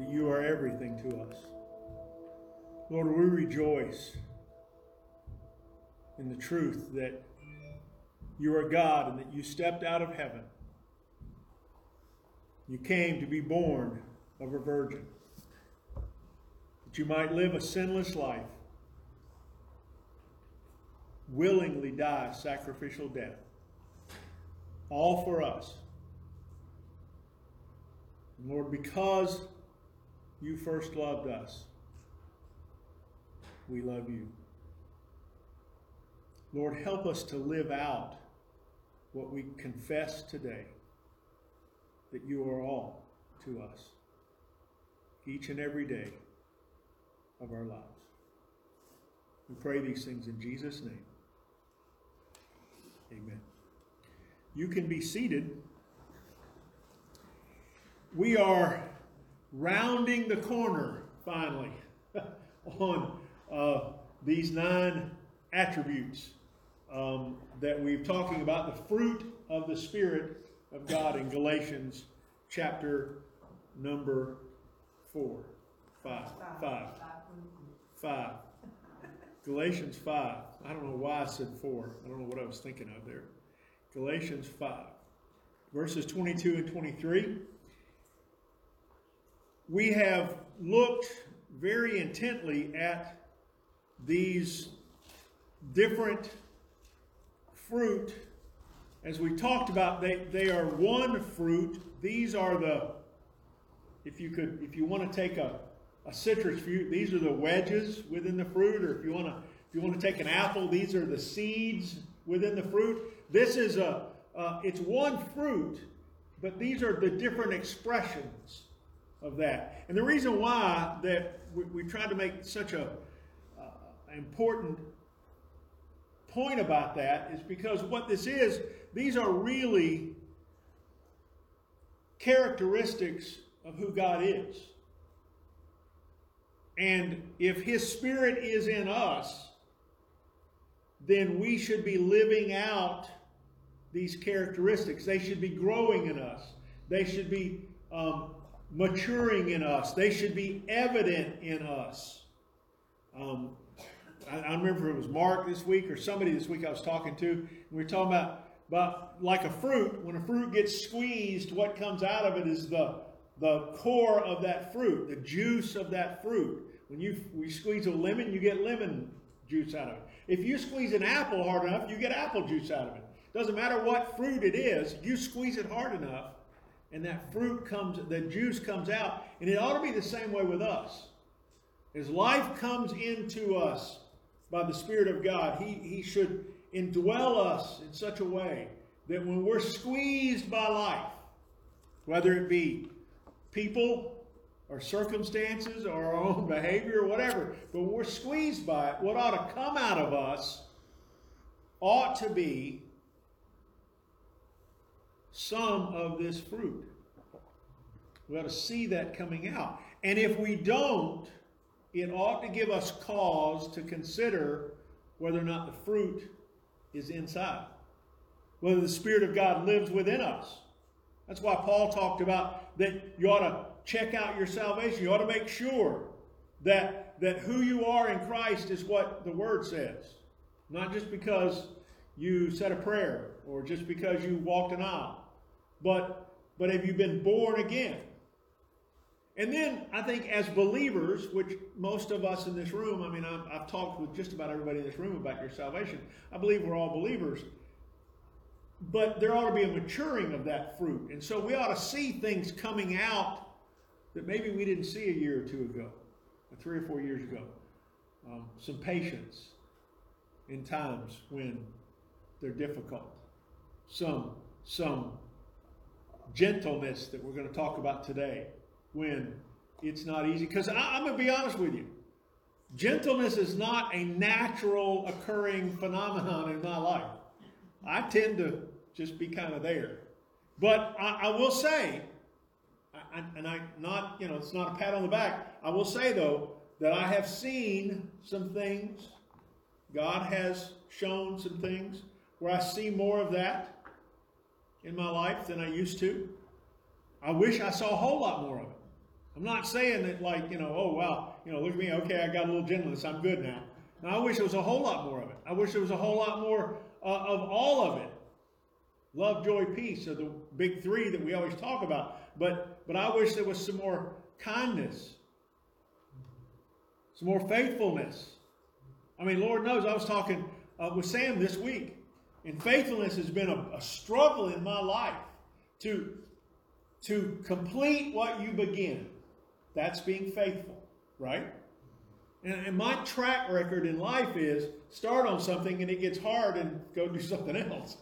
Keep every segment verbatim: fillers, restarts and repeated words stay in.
that you are everything to us. Lord, we rejoice in the truth that you are God and that you stepped out of heaven. You came to be born of a virgin, that you might live a sinless life, willingly die sacrificial death, all for us. And Lord, because you first loved us, we love you. Lord, help us to live out what we confess today, that you are all to us, each and every day of our lives. We pray these things in Jesus' name. Amen. You can be seated. We are rounding the corner, finally, on uh, these nine attributes um, that we've talking about, the fruit of the Spirit of God in Galatians chapter number four, five, five, five. Galatians five. I don't know why I said four. I don't know what I was thinking of there. Galatians five, verses twenty-two and twenty-three. We have looked very intently at these different fruit. As we talked about, they, they are one fruit. These are the, if you could, if you want to take a A citrus fruit, these are the wedges within the fruit, or if you want to, if you want to take an apple, these are the seeds within the fruit. This is a, uh, it's one fruit, but these are the different expressions of that. And the reason why that we, we tried to make such a uh, important point about that is because what this is, these are really characteristics of who God is. And if His Spirit is in us, then we should be living out these characteristics. They should be growing in us. They should be um, maturing in us. They should be evident in us. Um, I, I remember it was Mark this week or somebody this week I was talking to. And we were talking about, about like a fruit. When a fruit gets squeezed, what comes out of it is the, the core of that fruit, the juice of that fruit. When you, you squeeze a lemon, you get lemon juice out of it. If you squeeze an apple hard enough, you get apple juice out of it. Doesn't matter what fruit it is, you squeeze it hard enough, and that fruit comes, the juice comes out. And it ought to be the same way with us. As life comes into us by the Spirit of God, He, he should indwell us in such a way that when we're squeezed by life, whether it be people, or circumstances, or our own behavior, or whatever. But when we're squeezed by it, what ought to come out of us ought to be some of this fruit. We ought to see that coming out. And if we don't, it ought to give us cause to consider whether or not the fruit is inside, whether the Spirit of God lives within us. That's why Paul talked about that you ought to check out your salvation. You ought to make sure that, that who you are in Christ is what the Word says. Not just because you said a prayer or just because you walked an aisle. But, but have you been born again? And then I think as believers, which most of us in this room, I mean, I've, I've talked with just about everybody in this room about your salvation. I believe we're all believers. But there ought to be a maturing of that fruit. And so we ought to see things coming out that maybe we didn't see a year or two ago, or three or four years ago. Um, some patience in times when they're difficult. Some, some gentleness that we're going to talk about today when it's not easy. Because I'm going to be honest with you. Gentleness is not a natural occurring phenomenon in my life. I tend to just be kind of there. But I, I will say, I, I, and I not, you know, it's not a pat on the back. I will say, though, that I have seen some things. God has shown some things where I see more of that in my life than I used to. I wish I saw a whole lot more of it. I'm not saying that like, you know, oh, wow, you know, look at me, okay, I got a little gentleness, I'm good now. Now, I wish there was a whole lot more of it. I wish there was a whole lot more uh, of all of it. Love, joy, peace are the big three that we always talk about. But, but I wish there was some more kindness, some more faithfulness. I mean, Lord knows, I was talking uh, with Sam this week, and faithfulness has been a, a struggle in my life to, to complete what you begin. That's being faithful, right? And, and my track record in life is start on something and it gets hard and go do something else.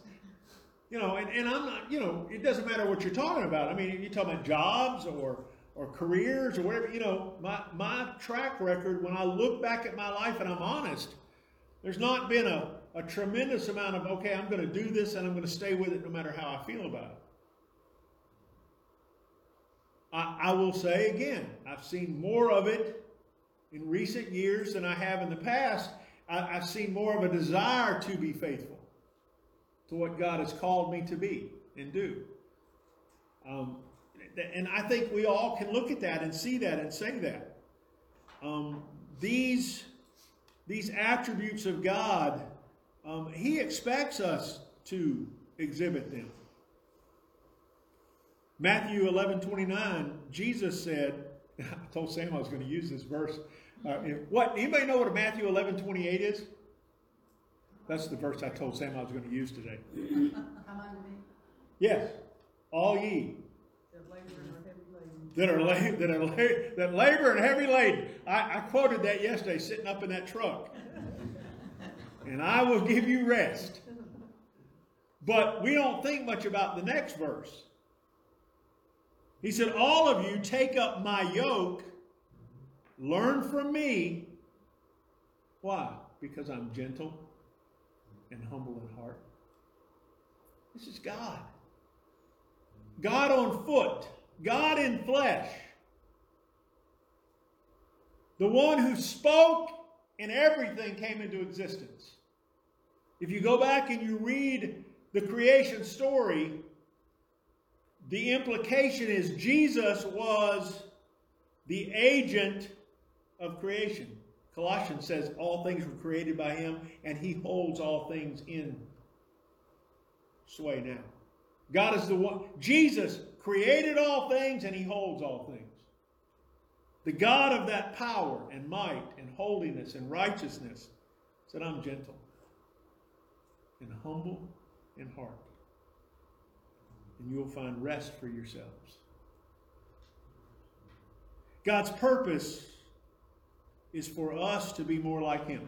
You know, and, and I'm not, you know, it doesn't matter what you're talking about. I mean, you're talking about jobs or or careers or whatever, you know, my, my track record, when I look back at my life and I'm honest, there's not been a, a tremendous amount of, okay, I'm going to do this and I'm going to stay with it no matter how I feel about it. I, I will say again, I've seen more of it in recent years than I have in the past. I, I've seen more of a desire to be faithful to what God has called me to be and do. Um, and I think we all can look at that and see that and say that. Um, these, these attributes of God, um, He expects us to exhibit them. Matthew eleven twenty-nine, Jesus said, I told Sam I was going to use this verse. Uh, what, anybody know what Matthew eleven twenty-eight is? That's the verse I told Sam I was going to use today. Yes. All ye that are labor and heavy laden. That are, la- that, are la- that labor and heavy laden. I, I quoted that yesterday sitting up in that truck. And I will give you rest. But we don't think much about the next verse. He said, all of you take up my yoke, learn from me. Why? Because I'm gentle and humble in heart. This is God. God on foot. God in flesh. The one who spoke and everything came into existence. If you go back and you read the creation story, the implication is Jesus was the agent of creation. Colossians says all things were created by him and he holds all things in sway now. God is the one. Jesus created all things and he holds all things. The God of that power and might and holiness and righteousness said, I'm gentle and humble in heart. And you will find rest for yourselves. God's purpose is for us to be more like Him.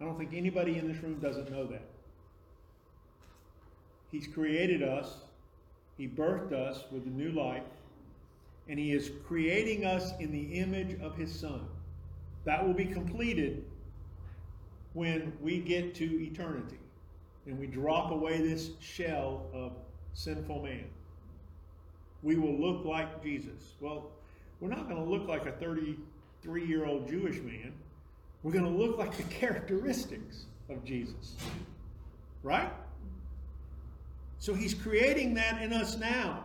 I don't think anybody in this room doesn't know that. He's created us. He birthed us with a new life. And He is creating us in the image of His Son. That will be completed when we get to eternity. And we drop away this shell of sinful man. We will look like Jesus. Well, we're not going to look like a thirty-three-year-old Jewish man. We're going to look like the characteristics of Jesus. Right? So he's creating that in us now.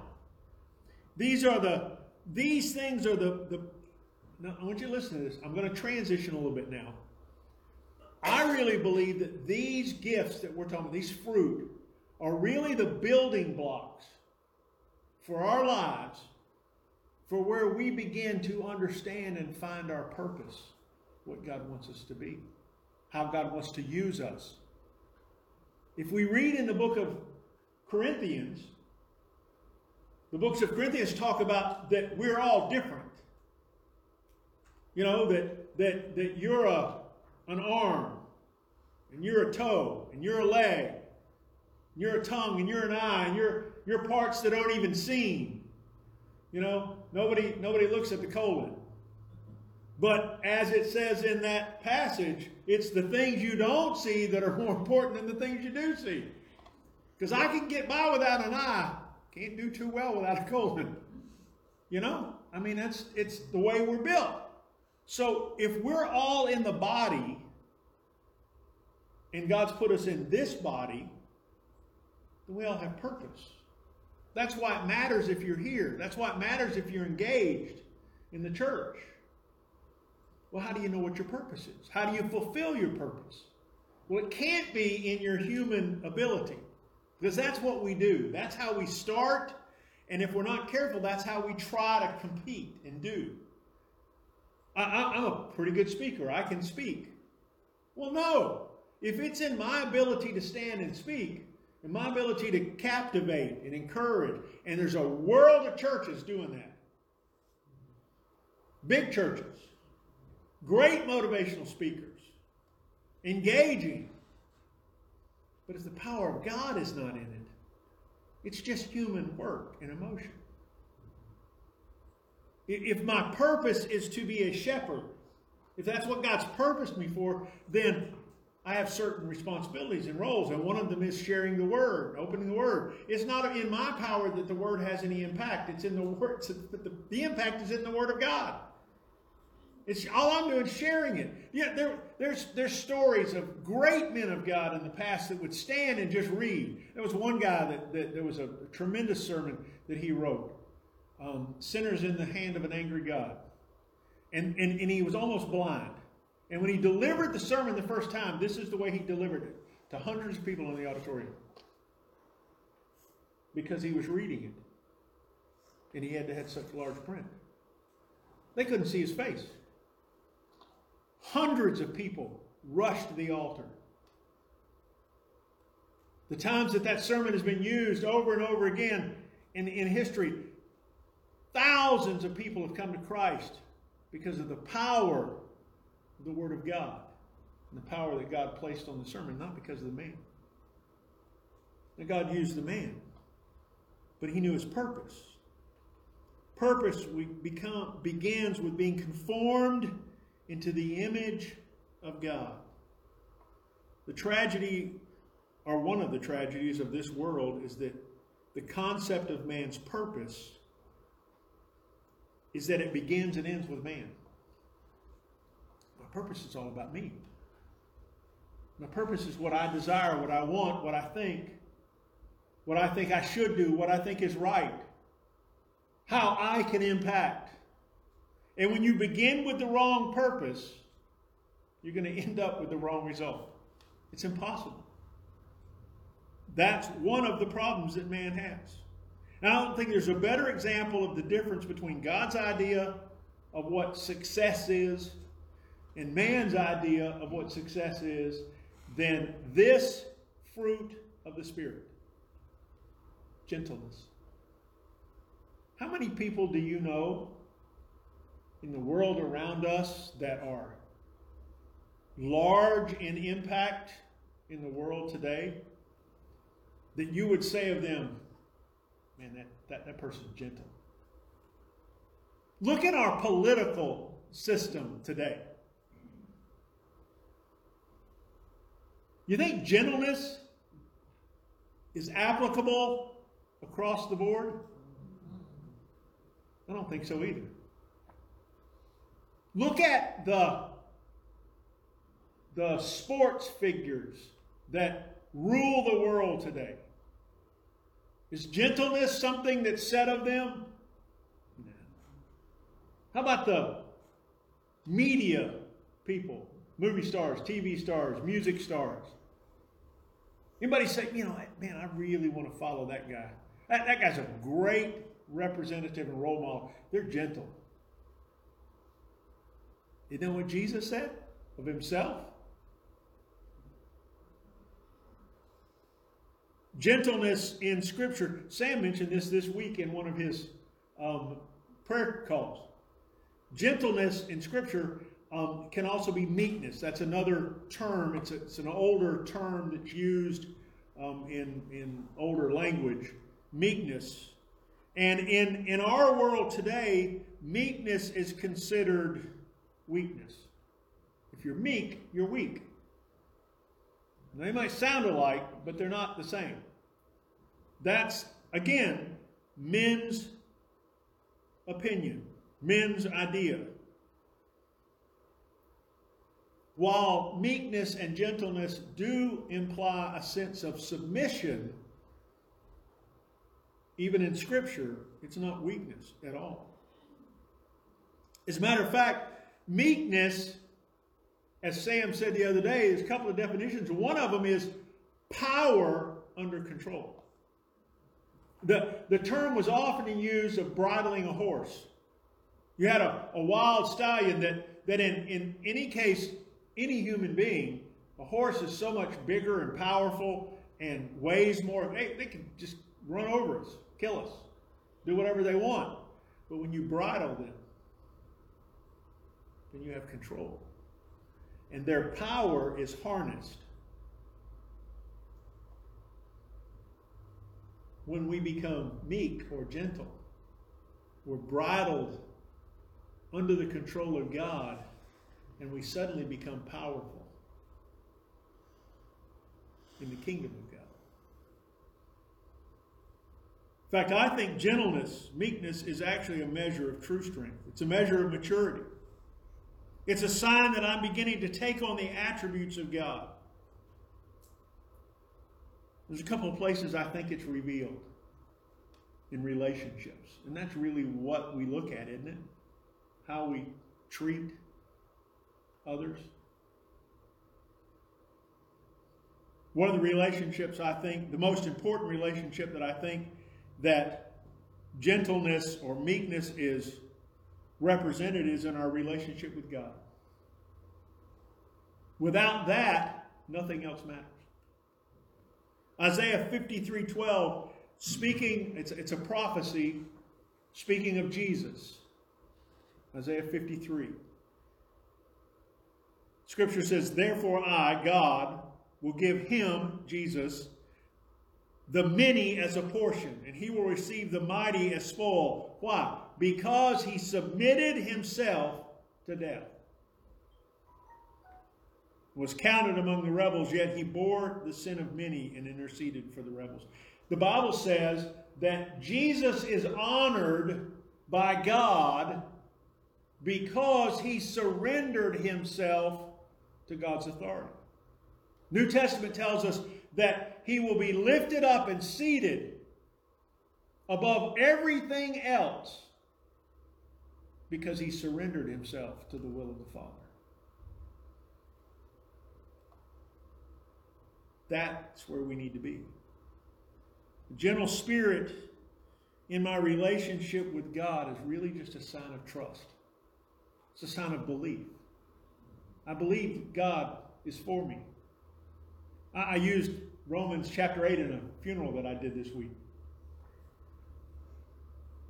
These are the, these things are the, the now I want you to listen to this. I'm going to transition a little bit now. I really believe that these gifts that we're talking about, these fruit, are really the building blocks for our lives, for where we begin to understand and find our purpose, what God wants us to be, how God wants to use us. If we read in the book of Corinthians, the books of Corinthians talk about that we're all different. You know, that that that you're a an arm, and you're a toe, and you're a leg, you're a tongue, and you're an eye, and you're, you're parts that aren't even seen. You know, nobody, nobody looks at the colon. But as it says in that passage, it's the things you don't see that are more important than the things you do see. Because I can get by without an eye. Can't do too well without a colon. You know, I mean, that's, it's the way we're built. So if we're all in the body, and God's put us in this body, we all have purpose. That's why it matters if you're here. That's why it matters if you're engaged. in the church. Well, how do you know what your purpose is? How do you fulfill your purpose? Well, it can't be in your human ability, because that's what we do. That's how we start, and if we're not careful, that's how we try to compete and do. I, I, I'm a pretty good speaker. I can speak. Well, no. If it's in my ability to stand and speak, and my ability to captivate and encourage, and there's a world of churches doing that. Big churches. Great motivational speakers. Engaging. But if the power of God is not in it, it's just human work and emotion. If my purpose is to be a shepherd, if that's what God's purposed me for, then I have certain responsibilities and roles, and one of them is sharing the Word, opening the Word. It's not in my power that the Word has any impact. It's in the Word. The, the impact is in the Word of God. It's all I'm doing is sharing it. Yeah, there, there's there's stories of great men of God in the past that would stand and just read. There was one guy that, that there was a tremendous sermon that he wrote, um, "Sinners in the Hand of an Angry God," and and and he was almost blind. And when he delivered the sermon the first time, this is the way he delivered it to hundreds of people in the auditorium. Because he was reading it. And he had to have such large print. They couldn't see his face. Hundreds of people rushed to the altar. The times that that sermon has been used over and over again in, in history, thousands of people have come to Christ because of the power the Word of God and the power that God placed on the sermon, not because of the man. Now, God used the man, but he knew his purpose. Purpose we become begins with being conformed into the image of God. The tragedy, or one of the tragedies of this world, is that the concept of man's purpose is that it begins and ends with man. My purpose is all about me. My purpose is what I desire, what I want, what I think, what I think I should do, what I think is right, how I can impact. And when you begin with the wrong purpose, you're going to end up with the wrong result. It's impossible. That's one of the problems that man has. And I don't think there's a better example of the difference between God's idea of what success is and man's idea of what success is than this fruit of the Spirit. Gentleness. How many people do you know in the world around us that are large in impact in the world today that you would say of them, man, that, that, that person's gentle? Look at our political system today. You think gentleness is applicable across the board? I don't think so either. Look at the, the sports figures that rule the world today. Is gentleness something that's said of them? No. How about the media people? Movie stars, T V stars, music stars. Anybody say, you know, man, I really want to follow that guy. That, that guy's a great representative and role model. They're gentle. You know what Jesus said of himself? Gentleness in Scripture. Sam mentioned this this week in one of his um, prayer calls. Gentleness in Scripture Um, can also be meekness. That's another term. It's, a, it's an older term that's used um, in, in older language. Meekness. And in, in our world today, meekness is considered weakness. If you're meek, you're weak. They might sound alike, but they're not the same. That's, again, men's opinion, men's idea. While meekness and gentleness do imply a sense of submission, even in Scripture, it's not weakness at all. As a matter of fact, meekness, as Sam said the other day, is a couple of definitions. One of them is power under control. The, the term was often used of bridling a horse. You had a, a wild stallion that, that in, in any case, any human being, a horse is so much bigger and powerful and weighs more. They, they can just run over us, kill us, do whatever they want. But when you bridle them, then you have control. And their power is harnessed. When we become meek or gentle, we're bridled under the control of God, and we suddenly become powerful in the kingdom of God. In fact, I think gentleness, meekness, is actually a measure of true strength. It's a measure of maturity. It's a sign that I'm beginning to take on the attributes of God. There's a couple of places I think it's revealed in relationships. And that's really what we look at, isn't it? How we treat others. One of the relationships I think, the most important relationship that I think that gentleness or meekness is represented is in our relationship with God. Without that, nothing else matters. Isaiah fifty-three twelve, speaking, it's, it's a prophecy speaking of Jesus. Isaiah fifty-three. Scripture says, "Therefore I, God, will give him," Jesus, "the many as a portion, and he will receive the mighty as spoil." Why? Because he submitted himself to death. Was counted among the rebels, yet he bore the sin of many and interceded for the rebels. The Bible says that Jesus is honored by God because he surrendered himself to God's authority. New Testament tells us that he will be lifted up and seated above everything else because he surrendered himself to the will of the Father. That's where we need to be. A gentle spirit in my relationship with God is really just a sign of trust. It's a sign of belief. I believe that God is for me. I, I used Romans chapter eight in a funeral that I did this week.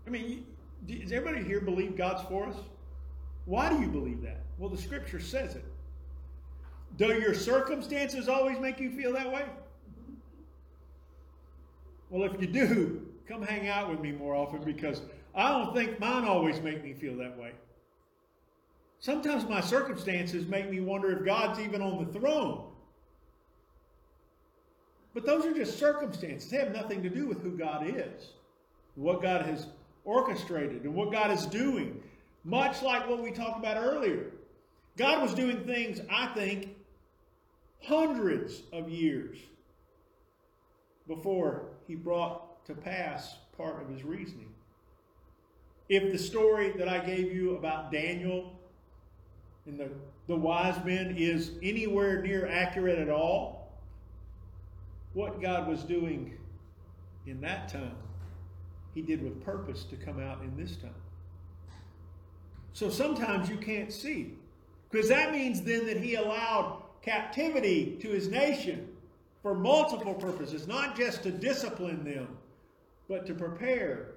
I mean, does everybody here believe God's for us? Why do you believe that? Well, the scripture says it. Do your circumstances always make you feel that way? Well, if you do, come hang out with me more often, because I don't think mine always make me feel that way. Sometimes my circumstances make me wonder if God's even on the throne. But those are just circumstances. They have nothing to do with who God is, what God has orchestrated, and what God is doing. Much like what we talked about earlier. God was doing things, I think, hundreds of years before he brought to pass part of his reasoning. If the story that I gave you about Daniel and the, the wise men is anywhere near accurate at all, what God was doing in that time, he did with purpose to come out in this time. So sometimes you can't see. Because that means then that he allowed captivity to his nation for multiple purposes, not just to discipline them, but to prepare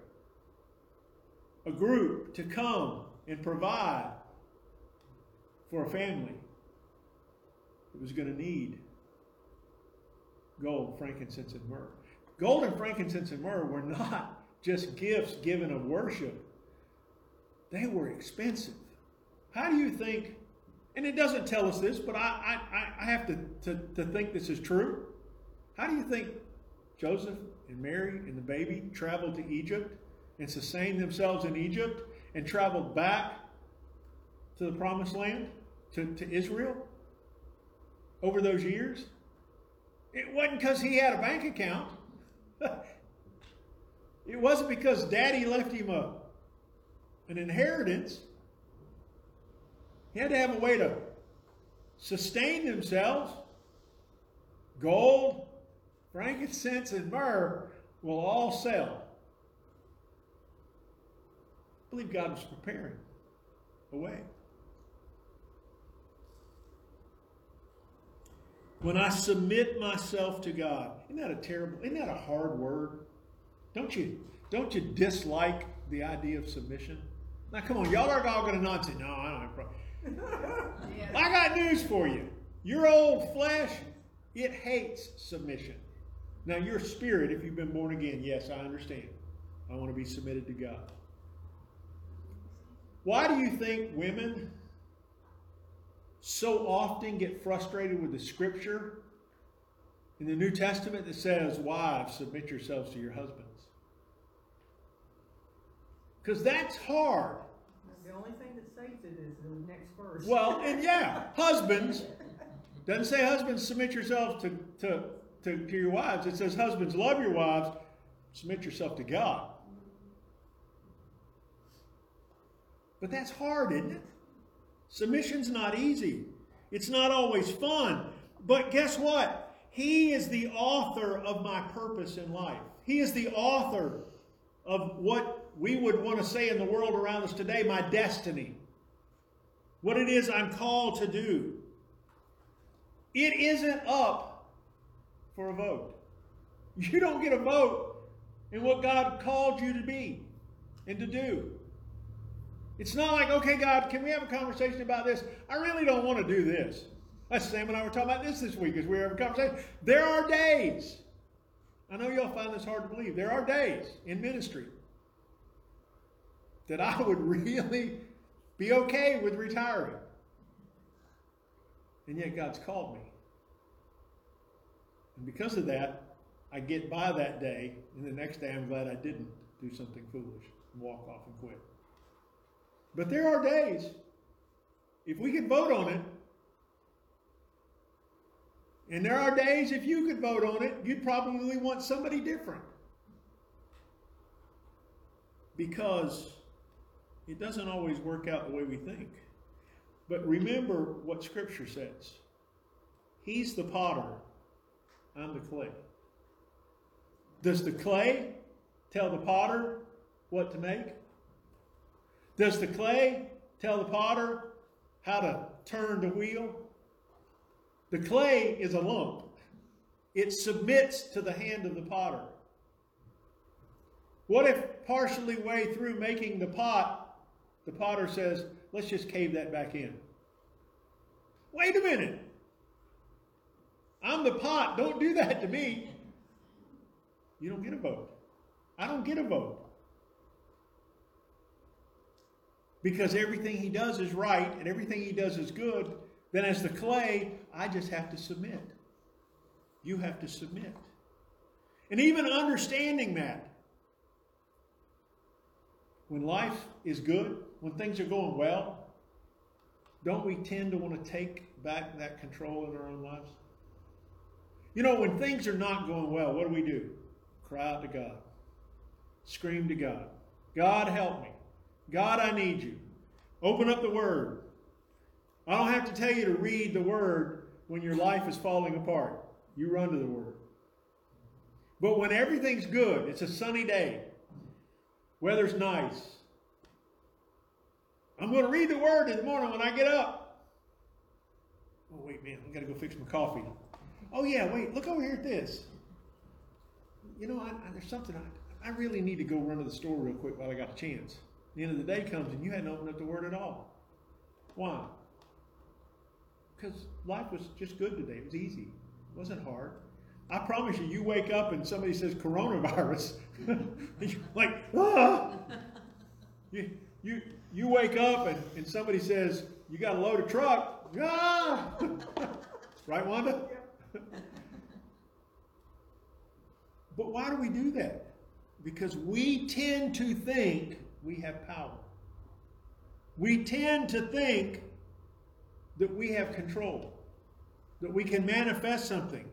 a group to come and provide for a family that was going to need gold, frankincense, and myrrh. Gold and frankincense and myrrh were not just gifts given of worship. They were expensive. How do you think? And it doesn't tell us this, but I, I, I have to, to, to think this is true. How do you think Joseph and Mary and the baby traveled to Egypt and sustained themselves in Egypt and traveled back to the promised land, to, to Israel, over those years? It wasn't because he had a bank account. It wasn't because daddy left him a, an inheritance. He had to have a way to sustain themselves. Gold, frankincense, and myrrh will all sell. I believe God was preparing a way. When I submit myself to God, isn't that a terrible, isn't that a hard word? Don't you, don't you dislike the idea of submission? Now, come on, y'all are all going to nod say, no, I don't have a problem. Yeah. I got news for you. Your old flesh, it hates submission. Now, your spirit, if you've been born again, yes, I understand. I want to be submitted to God. Why do you think women so often get frustrated with the scripture in the New Testament that says, wives, submit yourselves to your husbands? Because that's hard. The only thing that saves it is the next verse. Well, and yeah, husbands, doesn't say husbands, submit yourselves to, to, to, to your wives. It says husbands, love your wives, submit yourself to God. But that's hard, isn't it? Submission's not easy. It's not always fun. But guess what? He is the author of my purpose in life. He is the author of what we would want to say in the world around us today, my destiny. What it is I'm called to do. It isn't up for a vote. You don't get a vote in what God called you to be and to do. It's not like, okay, God, can we have a conversation about this? I really don't want to do this. That's Sam and I were talking about this this week as we were having a conversation. There are days. I know y'all find this hard to believe. There are days in ministry that I would really be okay with retiring. And yet God's called me. And because of that, I get by that day, and the next day I'm glad I didn't do something foolish and walk off and quit. But there are days, if we could vote on it, and there are days, if you could vote on it, you'd probably want somebody different. Because it doesn't always work out the way we think. But remember what Scripture says. He's the potter, I'm the clay. Does the clay tell the potter what to make? Does the clay tell the potter how to turn the wheel? The clay is a lump. It submits to the hand of the potter. What if partially way through making the pot, the potter says, let's just cave that back in. Wait a minute. I'm the pot. Don't do that to me. You don't get a vote. I don't get a vote. Because everything he does is right and everything he does is good. Then as the clay, I just have to submit. You have to submit. And even understanding that, when life is good, when things are going well, don't we tend to want to take back that control in our own lives? You know, when things are not going well, what do we do? Cry out to God. Scream to God. God, help me. God, I need you. Open up the Word. I don't have to tell you to read the Word when your life is falling apart. You run to the Word. But when everything's good, it's a sunny day, weather's nice, I'm going to read the Word in the morning when I get up. Oh, wait, man, I've got to go fix my coffee. Oh, yeah, wait, look over here at this. You know, I, I, there's something, I, I really need to go run to the store real quick while I got a chance. The end of the day comes and you hadn't opened up the Word at all. Why? Because life was just good today. It was easy. It wasn't hard. I promise you, you wake up and somebody says coronavirus. You're like, ah! You, you, you wake up and, and somebody says, you got to load a truck. Ah! Right, Wanda? But why do we do that? Because we tend to think we have power. We tend to think that we have control, that we can manifest something.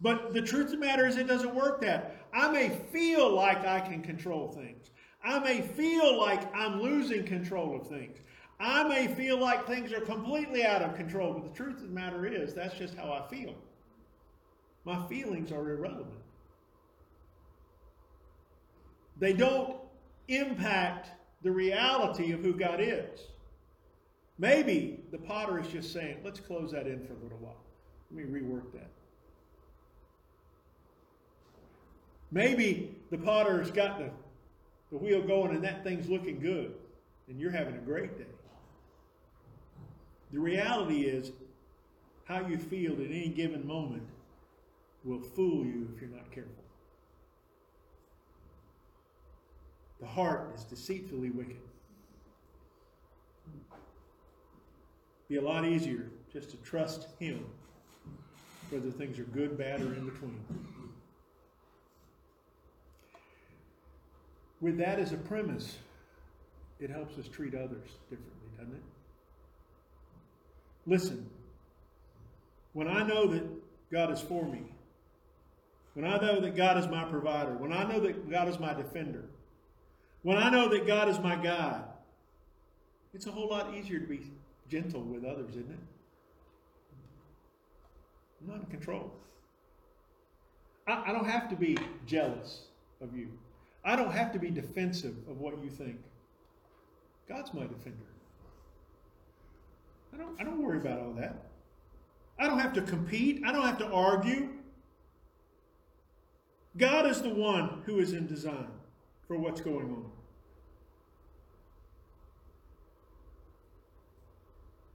But the truth of the matter is it doesn't work that. I may feel like I can control things. I may feel like I'm losing control of things. I may feel like things are completely out of control, but the truth of the matter is that's just how I feel. My feelings are irrelevant. They don't impact the reality of who God is. Maybe the potter is just saying, let's close that in for a little while. Let me rework that. Maybe the potter's got the, the wheel going and that thing's looking good, and you're having a great day. The reality is, how you feel at any given moment will fool you if you're not careful. The heart is deceitfully wicked. Be a lot easier just to trust Him, whether things are good, bad, or in between. With that as a premise, it helps us treat others differently, doesn't it? Listen, when I know that God is for me, when I know that God is my provider, when I know that God is my defender, when I know that God is my guide, it's a whole lot easier to be gentle with others, isn't it? I'm not in control. I, I don't have to be jealous of you. I don't have to be defensive of what you think. God's my defender. I don't, I don't worry about all that. I don't have to compete. I don't have to argue. God is the one who is in design for what's going on.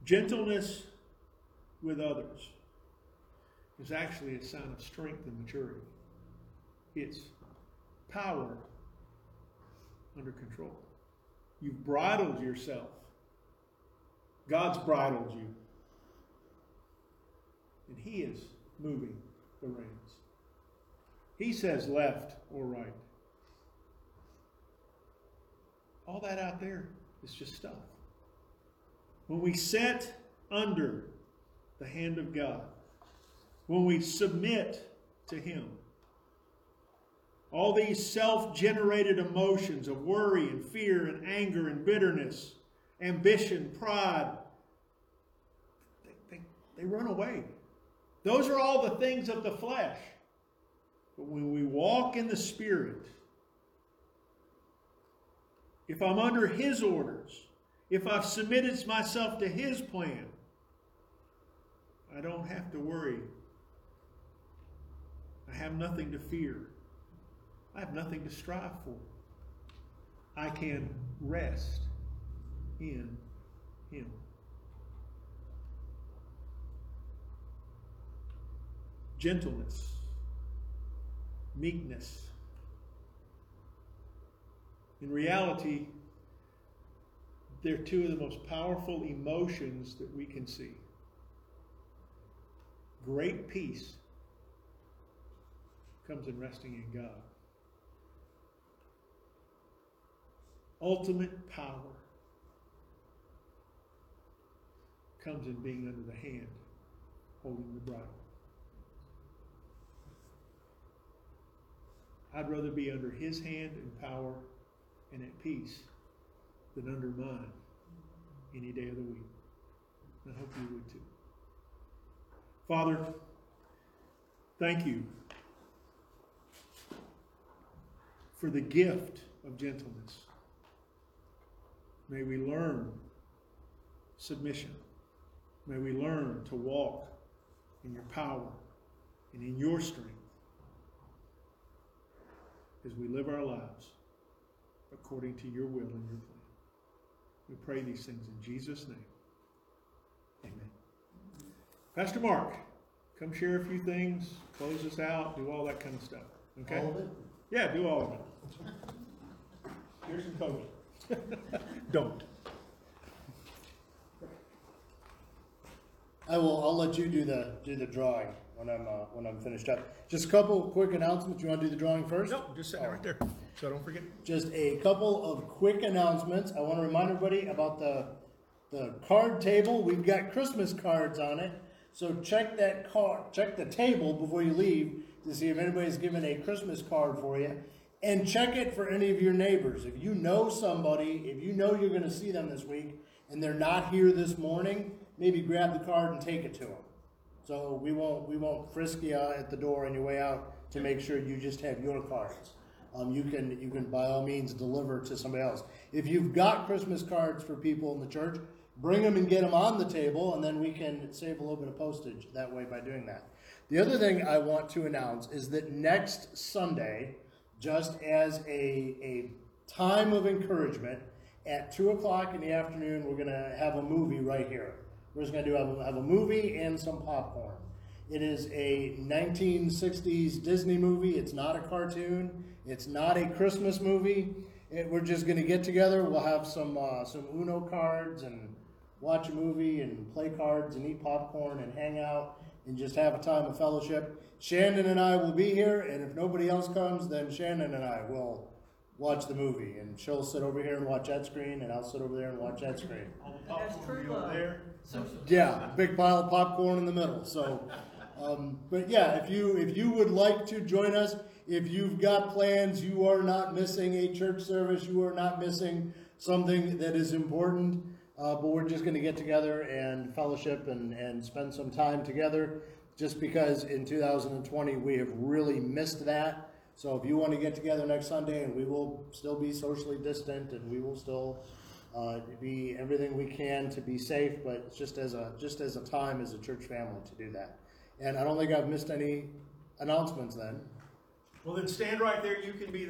Gentleness with others is actually a sign of strength and maturity. It's power under control. You've bridled yourself. God's bridled you. And He is moving the reins. He says left or right. All that out there is just stuff. When we sit under the hand of God, when we submit to Him, all these self-generated emotions of worry and fear and anger and bitterness, ambition, pride, they, they, they run away. Those are all the things of the flesh. But when we walk in the Spirit, if I'm under His orders, if I've submitted myself to His plan, I don't have to worry. I have nothing to fear. I have nothing to strive for. I can rest in Him. Gentleness, meekness. In reality, they're two of the most powerful emotions that we can see. Great peace comes in resting in God. Ultimate power comes in being under the hand, holding the bridle. I'd rather be under His hand and power and at peace than under mine any day of the week. I hope you would too. Father, thank you for the gift of gentleness. May we learn submission. May we learn to walk in your power and in your strength as we live our lives according to your will and your plan. We pray these things in Jesus' name. Amen. Pastor Mark, come share a few things, close us out, do all that kind of stuff. Okay? All of it? Yeah, do all of it. Here's some coaching. Don't. I will. I'll let you do the do the drawing when I'm uh, when I'm finished up. Just a couple quick announcements. You want to do the drawing first? No, just sit oh. right there. So don't forget. Just a couple of quick announcements. I want to remind everybody about the the card table. We've got Christmas cards on it, so check that card. Check the table before you leave to see if anybody's given a Christmas card for you. And check it for any of your neighbors. If you know somebody, if you know you're going to see them this week, and they're not here this morning, maybe grab the card and take it to them. So we won't we won't frisk you at the door on your way out to make sure you just have your cards. Um, you can you can by all means deliver to somebody else. If you've got Christmas cards for people in the church, bring them and get them on the table, and then we can save a little bit of postage that way by doing that. The other thing I want to announce is that next Sunday, just as a a time of encouragement, at two o'clock in the afternoon, we're going to have a movie right here. We're just going to do have a, have a movie and some popcorn. It is a nineteen sixties Disney movie. It's not a cartoon. It's not a Christmas movie. It, we're just going to get together. We'll have some uh, some Uno cards and watch a movie and play cards and eat popcorn and hang out and just have a time of fellowship. Shannon and I will be here, and if nobody else comes, then Shannon and I will watch the movie, and she'll sit over here and watch that screen, and I'll sit over there and watch that screen. That's true love. There. Yeah, big pile of popcorn in the middle. So, um, but yeah, if you if you would like to join us, if you've got plans, you are not missing a church service. You are not missing something that is important. Uh, but we're just going to get together and fellowship and, and spend some time together, just because in two thousand twenty we have really missed that. So if you want to get together next Sunday, and we will still be socially distant, and we will still uh, be everything we can to be safe, but just as a just as a time as a church family to do that. And I don't think I've missed any announcements then. Well, then stand right there. You can be the